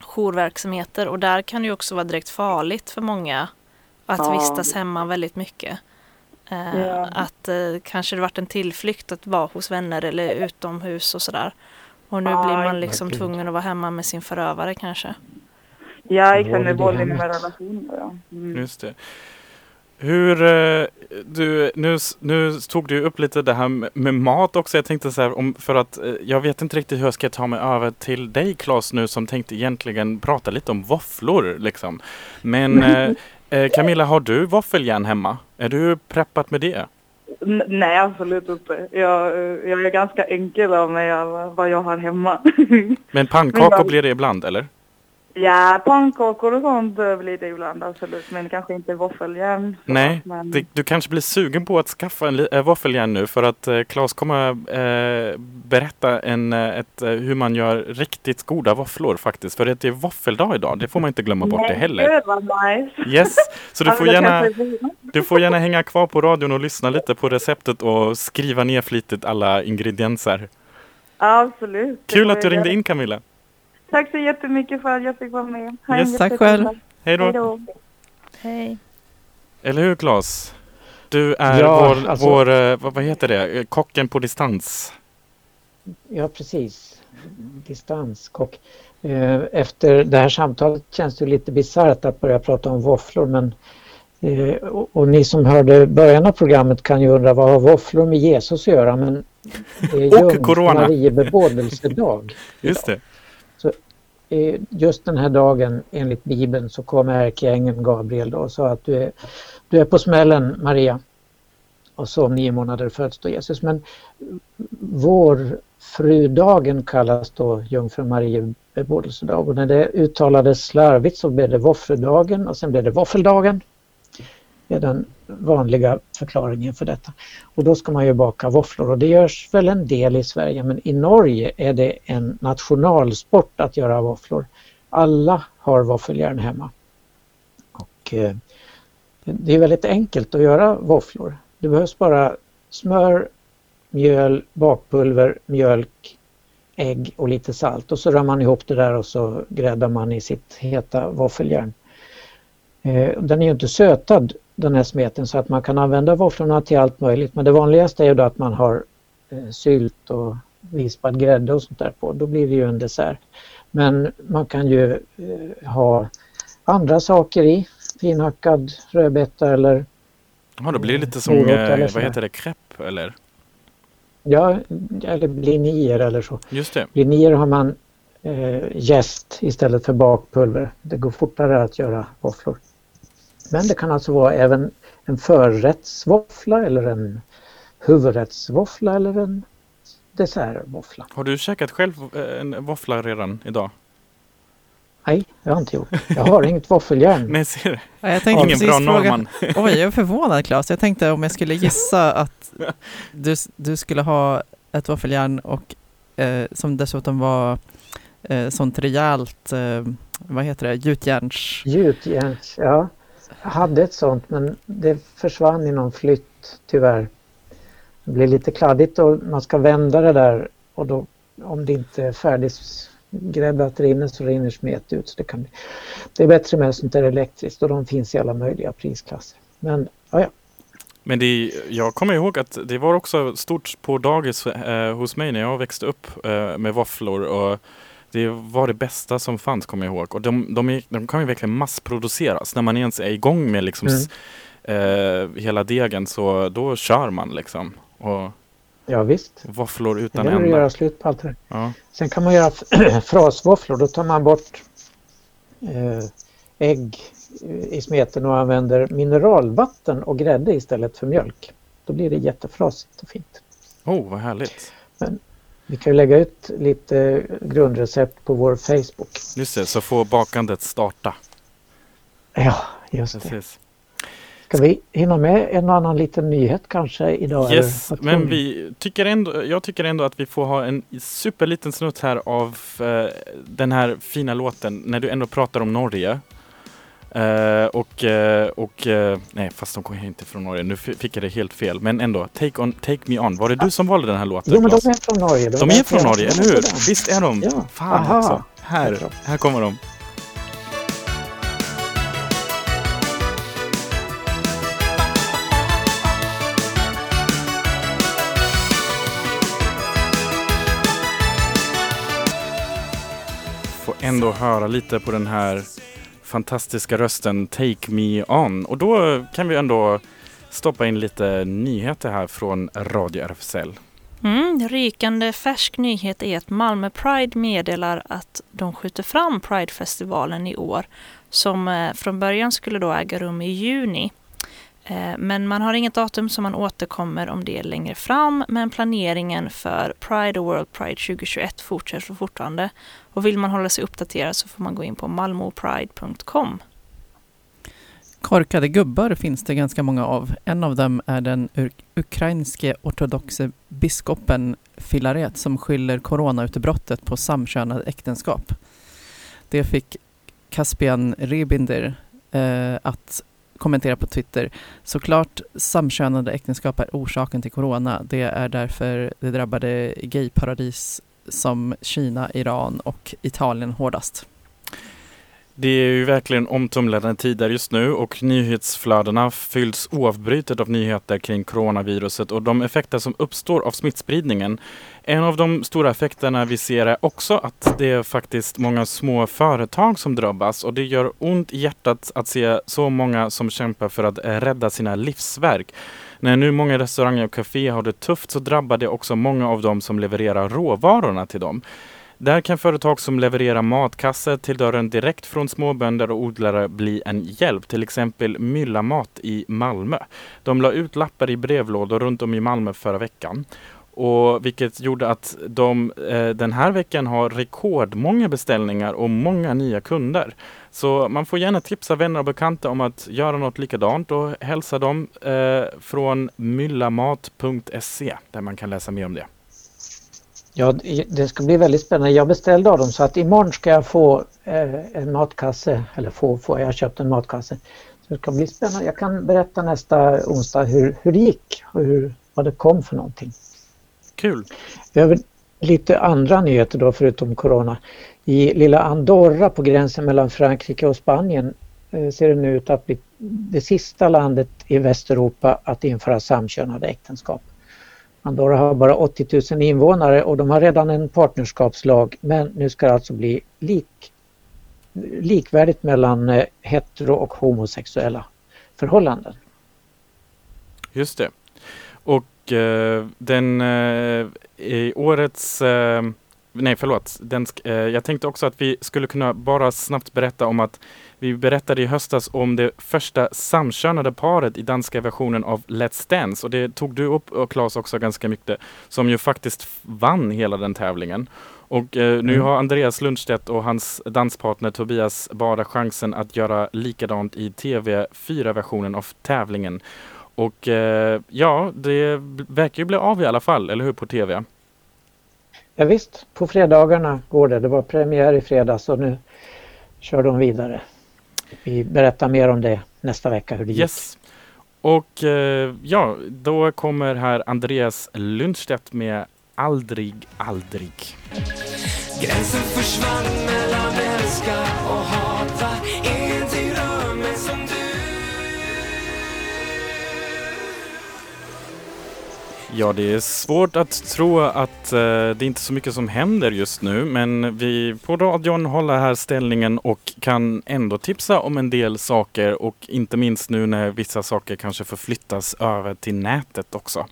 jourverksamheter, och där kan det ju också vara direkt farligt för många att vistas hemma väldigt mycket. Att kanske det varit en tillflykt att vara hos vänner eller utomhus och sådär. Och nu blir man liksom tvungen att vara hemma med sin förövare kanske. Ja, exakt, med våld i relationer. Just det. Hur du nu tog du upp lite det här med mat också. Jag tänkte så här, för att jag vet inte riktigt hur jag ska ta mig över till dig, Claes, nu som tänkte egentligen prata lite om våfflor liksom. Men Camilla, har du våffeljärn hemma? Är du preppat med det? Nej, absolut inte. Jag är ganska enkel av mig, vad jag har hemma. Men pannkakor blir det ibland, eller? Ja, pannkakor och sånt blir det ibland, absolut. Men kanske inte våffeljärn. Nej, men... du kanske blir sugen på att skaffa en våffeljärn nu. För att Claes kommer berätta hur man gör riktigt goda våfflor faktiskt. För det är våffeldag idag, det får man inte glömma bort det heller. Nej, det var nice. Yes, så du får gärna hänga kvar på radion och lyssna lite på receptet och skriva ner flitigt alla ingredienser. Absolut. Kul att du ringde in, Camilla. Tack så jättemycket för att jag fick vara med. Yes, tack själv. Hej då. Hej. Eller hur, Claes? Du är vad heter det? Kocken på distans. Ja, precis. Distanskock. Efter det här samtalet känns det lite bisarrt att börja prata om våfflor. Men, och ni som hörde början av programmet kan ju undra vad har våfflor med Jesus att göra? Men det är ju Marie bebådelsedag. Just det. Så just den här dagen enligt Bibeln så kom ärkeängeln Gabriel då och sa att du är på smällen, Maria. Och så om 9 månader föds då Jesus. Men vår frudagen kallas då Jungfru Marie bebådelsedag. Och när det uttalades slarvigt så blev det våffeldagen och sen blev det våffeldagen. Det är den vanliga förklaringen för detta. Och då ska man ju baka våfflor och det görs väl en del i Sverige, men i Norge är det en nationalsport att göra våfflor. Alla har våffeljärn hemma. Och det är väldigt enkelt att göra våfflor. Det behövs bara smör, mjöl, bakpulver, mjölk, ägg och lite salt. Och så rör man ihop det där och så gräddar man i sitt heta våffeljärn. Den är ju inte sötad, den här smeten, så att man kan använda våfflorna till allt möjligt. Men det vanligaste är ju då att man har sylt och vispad grädde och sånt där på. Då blir det ju en dessert. Men man kan ju ha andra saker i. Finhackad rödbeta eller... Ja, då blir det lite som, vad heter det, crepe eller? Ja, eller blinier eller så. Just det. Blinier har man jäst istället för bakpulver. Det går fortare att göra våfflor. Men det kan alltså vara även en förrättsvåffla eller en huvudrättsvåffla eller en dessertvåffla. Har du käkat själv en våffla redan idag? Nej, jag har inte gjort. Jag har inget våffeljärn. Nej, ser du? Ja, jag tänkte precis fråga. Oj, jag är förvånad, Claes. Jag tänkte om jag skulle gissa att du skulle ha ett våffeljärn och som dessutom var sånt rejält, vad heter det, gjutjärns? Gjutjärns, ja. Jag hade ett sånt, men det försvann i någon flytt tyvärr. Det blir lite kladdigt och man ska vända det där och då, om det inte är färdiggräddat rinner så rinner smet ut. Så det kan bli. Det är bättre med sånt där elektriskt och de finns i alla möjliga prisklasser. Men ja. Men jag kommer ihåg att det var också stort på dagis hos mig när jag växte upp med våfflor och det var det bästa som fanns, kommer jag ihåg. Och de kan ju verkligen massproduceras. När man ens är igång med liksom hela degen så då kör man liksom. Och ja visst. Våfflor utan ända. Det kan göra slut på allt det. Ja. Sen kan man göra frasvåfflor. Då tar man bort ägg i smeten och använder mineralvatten och grädde istället för mjölk. Då blir det jättefrasigt och fint. Vad härligt. Men vi kan ju lägga ut lite grundrecept på vår Facebook. Just det, så får bakandet starta. Ja, just det. Precis. Ska vi hinna med en annan liten nyhet kanske idag? Yes, men jag tycker ändå att vi får ha en superliten snutt här av den här fina låten när du ändå pratar om Norge. Nej, fast de kommer inte från Norge. Nu fick jag det helt fel. Men ändå, Take Me On. Var det du som valde den här låten? Jo, men de är från Norge. De är från Norge, eller hur? Visst är de? Ja. Fan också. Här kommer de. Får ändå höra lite på den här fantastiska rösten Take Me On. Och då kan vi ändå stoppa in lite nyheter här från Radio RFSL. Rykande färsk nyhet är att Malmö Pride meddelar att de skjuter fram Pride-festivalen i år som från början skulle då äga rum i juni. Men man har inget datum som man återkommer om det längre fram. Men planeringen för Pride och World Pride 2021 fortsätter fortfarande. Och vill man hålla sig uppdaterad så får man gå in på malmopride.com. Korkade gubbar finns det ganska många av. En av dem är den ukrainske ortodoxe biskopen Filaret som skyller coronautbrottet på samkönade äktenskap. Det fick Caspian Rebinder att kommentera på Twitter. Såklart samkönade äktenskap är orsaken till corona. Det är därför det drabbade gayparadis som Kina, Iran och Italien hårdast. Det är ju verkligen omtumlande tider just nu och nyhetsflödena fylls oavbrutet av nyheter kring coronaviruset och de effekter som uppstår av smittspridningen. En av de stora effekterna vi ser är också att det är faktiskt många små företag som drabbas och det gör ont i hjärtat att se så många som kämpar för att rädda sina livsverk. När nu många restauranger och kaféer har det tufft så drabbar det också många av dem som levererar råvarorna till dem. Där kan företag som levererar matkassar till dörren direkt från småbönder och odlare bli en hjälp. Till exempel Mylla Mat i Malmö. De la ut lappar i brevlådor runt om i Malmö förra veckan. Och vilket gjorde att de den här veckan har rekordmånga beställningar och många nya kunder. Så man får gärna tipsa vänner och bekanta om att göra något likadant och hälsa dem från myllamat.se där man kan läsa mer om det. Ja, det ska bli väldigt spännande. Jag beställde av dem så att imorgon ska jag få en matkasse, eller jag har köpt en matkasse. Så det ska bli spännande. Jag kan berätta nästa onsdag hur det gick och vad det kom för någonting. Kul! Över lite andra nyheter då förutom corona. I lilla Andorra på gränsen mellan Frankrike och Spanien ser det nu ut att bli det sista landet i Västeuropa att införa samkönade äktenskap. Andorra har bara 80 000 invånare och de har redan en partnerskapslag, men nu ska det alltså bli likvärdigt mellan hetero- och homosexuella förhållanden. Just det. Och jag tänkte också att vi skulle kunna bara snabbt berätta om att vi berättade i höstas om det första samkönade paret i danska versionen av Let's Dance. Och det tog du upp, och Claes också ganska mycket, som ju faktiskt vann hela den tävlingen. Och nu har Andreas Lundstedt och hans danspartner Tobias bara chansen att göra likadant i TV4-versionen av tävlingen. Och det verkar ju bli av i alla fall, eller hur, på TV? Ja visst, på fredagarna går det. Det var premiär i fredags och nu kör de vidare. Vi berättar mer om det nästa vecka hur det gick. Och då kommer här Andreas Lundstedt med Aldrig, aldrig. Gränsen försvann mellan älska och hata. Ingenting rör mig som du. Ja, det är svårt att tro att det är inte så mycket som händer just nu. Men vi på radion håller här ställningen och kan ändå tipsa om en del saker. Och inte minst nu när vissa saker kanske förflyttas över till nätet också.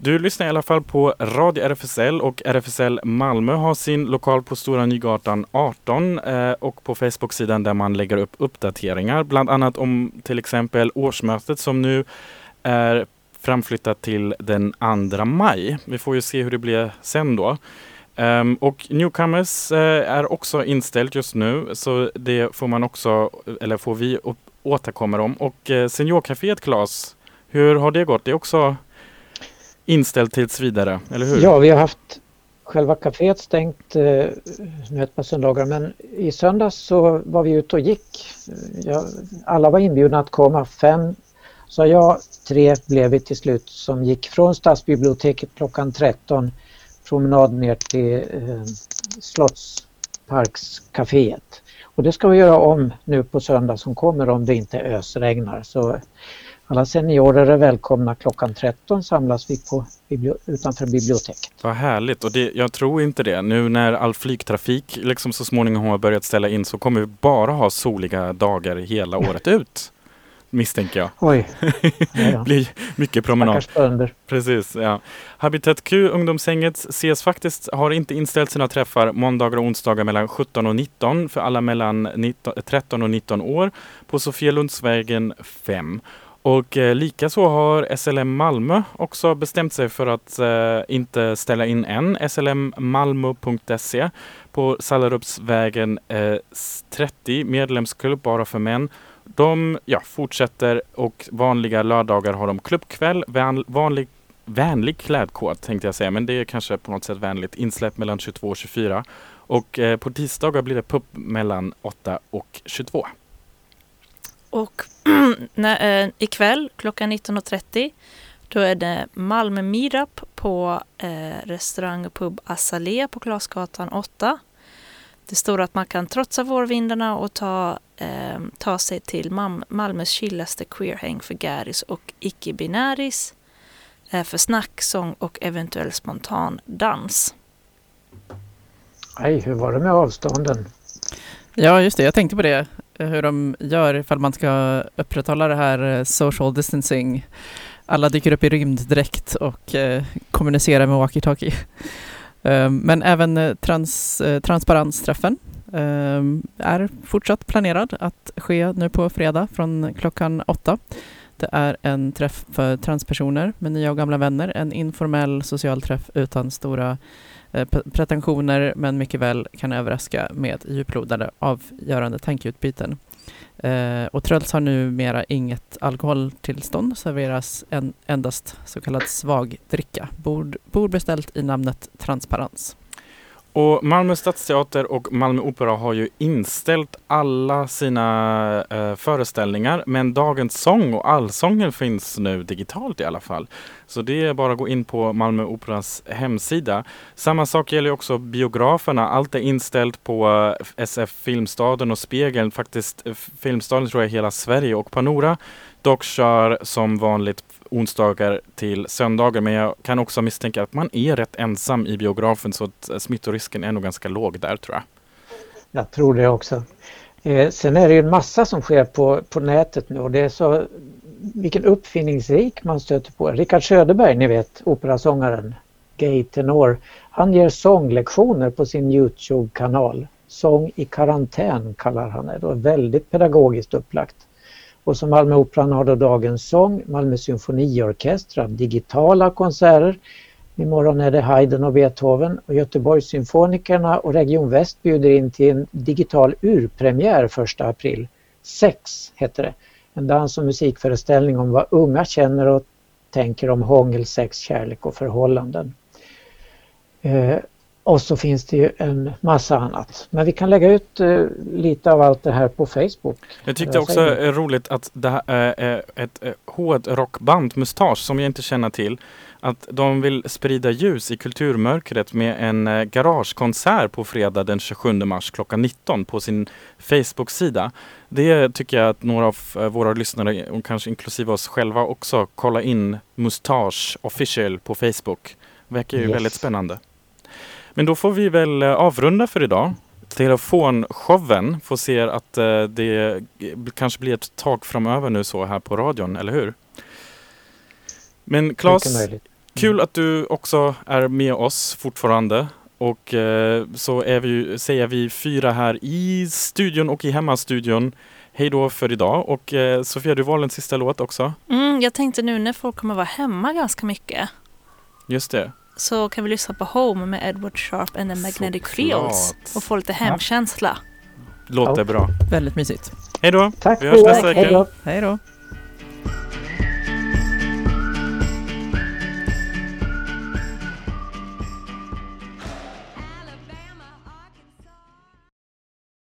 Du lyssnar i alla fall på Radio RFSL och RFSL Malmö har sin lokal på Stora Nygatan 18 och på Facebook-sidan där man lägger upp uppdateringar. Bland annat om till exempel årsmötet som nu är framflyttat till den 2 maj. Vi får ju se hur det blir sen då. Och Newcomers är också inställt just nu så det får man också, eller får vi återkomma om. Och Seniorcaféet, Claes, hur har det gått? Det är också inställt tills vidare, eller hur? Ja, vi har haft själva kaféet stängt nu ett par söndagar, men i söndags så var vi ute och gick. Alla var inbjudna att komma, 5. Så jag, 3 blev vi till slut som gick från Stadsbiblioteket klockan 13, promenad ner till Slottsparkscaféet. Och det ska vi göra om nu på söndag som kommer om det inte ösregnar. Så alla seniorer är välkomna klockan 13, samlas vi på utanför biblioteket. Vad härligt, och jag tror inte det. Nu när all flygtrafik liksom så småningom har börjat ställa in så kommer vi bara ha soliga dagar hela året ut. Misstänker jag. Oj. Det blir mycket promenad. Precis, ja. Habitat Q, ungdomshänget, ses faktiskt, har inte inställt sina träffar måndagar och onsdagar mellan 17 och 19 för alla mellan 13 och 19 år på Sofielundsvägen 5. Och likaså har SLM Malmö också bestämt sig för att inte ställa in än. slmmalmo.se på Sallerupsvägen 30, medlemsklubb bara för män. De fortsätter, och vanliga lördagar har de klubbkväll, vänlig klädkod tänkte jag säga. Men det är kanske på något sätt vänligt. Insläpp mellan 22 och 24. Och på tisdagar blir det pub mellan 8 och 22. Och ikväll klockan 19.30 då är det Malmö Meetup på restaurang och pub Assalé på Klasgatan 8. Det står att man kan trotsa vårvindarna och ta sig till Malmös chillaste queerhäng för gäris och icke-binäris för snack, sång och eventuell spontan dans. Hur var det med avstånden? Ja, just det. Jag tänkte på det. Hur de gör ifall man ska upprätthålla det här social distancing. Alla dyker upp i rymddräkt och kommunicerar med walkie-talkie. Men även transparensträffen är fortsatt planerad att ske nu på fredag från klockan 8. Det är en träff för transpersoner med nya och gamla vänner. En informell social träff utan stora pretensioner, men mycket väl kan överraska med djuplodande avgörande tankeutbyten. Och Trölls har numera inget alkoholtillstånd, serveras endast så kallad svagdricka. Bord beställt i namnet Transparens. Och Malmö Stadsteater och Malmö Opera har ju inställt alla sina föreställningar. Men dagens sång och allsången finns nu digitalt i alla fall. Så det är bara att gå in på Malmö Operas hemsida. Samma sak gäller också biograferna. Allt är inställt på SF Filmstaden och Spegeln. Faktiskt Filmstaden tror jag hela Sverige och Panora. Dock kör som vanligt onsdagar till söndagar, men jag kan också misstänka att man är rätt ensam i biografen, så att smittorisken är nog ganska låg där, tror jag. Jag tror det också. Sen är det ju en massa som sker på nätet nu, och det är så vilken uppfinningsrik man stöter på. Rickard Söderberg, ni vet, operasångaren, gay-tenor, han ger sånglektioner på sin YouTube-kanal. Sång i karantän kallar han det, då väldigt pedagogiskt upplagt. Och som Malmö Operan har då dagens sång, Malmö symfoniorkestrar, digitala konserter. Imorgon är det Haydn och Beethoven, och Göteborgs symfonikerna och Region Väst bjuder in till en digital urpremiär 1 april. 6 heter det. En dans- och musikföreställning om vad unga känner och tänker om hångel, sex, kärlek och förhållanden. Och så finns det ju en massa annat. Men vi kan lägga ut lite av allt det här på Facebook. Jag tyckte också är roligt att det här är ett hårdrockband, Mustasch, som jag inte känner till. Att de vill sprida ljus i kulturmörkret med en garagekonsert på fredag den 27 mars klockan 19 på sin Facebook-sida. Det tycker jag att några av våra lyssnare, och kanske inklusive oss själva också, kolla in Mustasch Official på Facebook. Verkar ju väldigt spännande. Men då får vi väl avrunda för idag. Telefonshowen får se att det kanske blir ett tag framöver nu så här på radion, eller hur? Men Claes, kul att du också är med oss fortfarande. Och så är vi, säger vi fyra här i studion och i hemmastudion. Hej då för idag. Och Sofia, du valde en sista låt också. Jag tänkte nu när folk kommer vara hemma ganska mycket. Just det. Så kan vi lyssna på Home med Edward Sharpe and the Magnetic Fields och få lite hemkänsla. Låter bra. Väldigt mysigt. Hej då. Tack. Vi hörs nästa vecka. Hej då.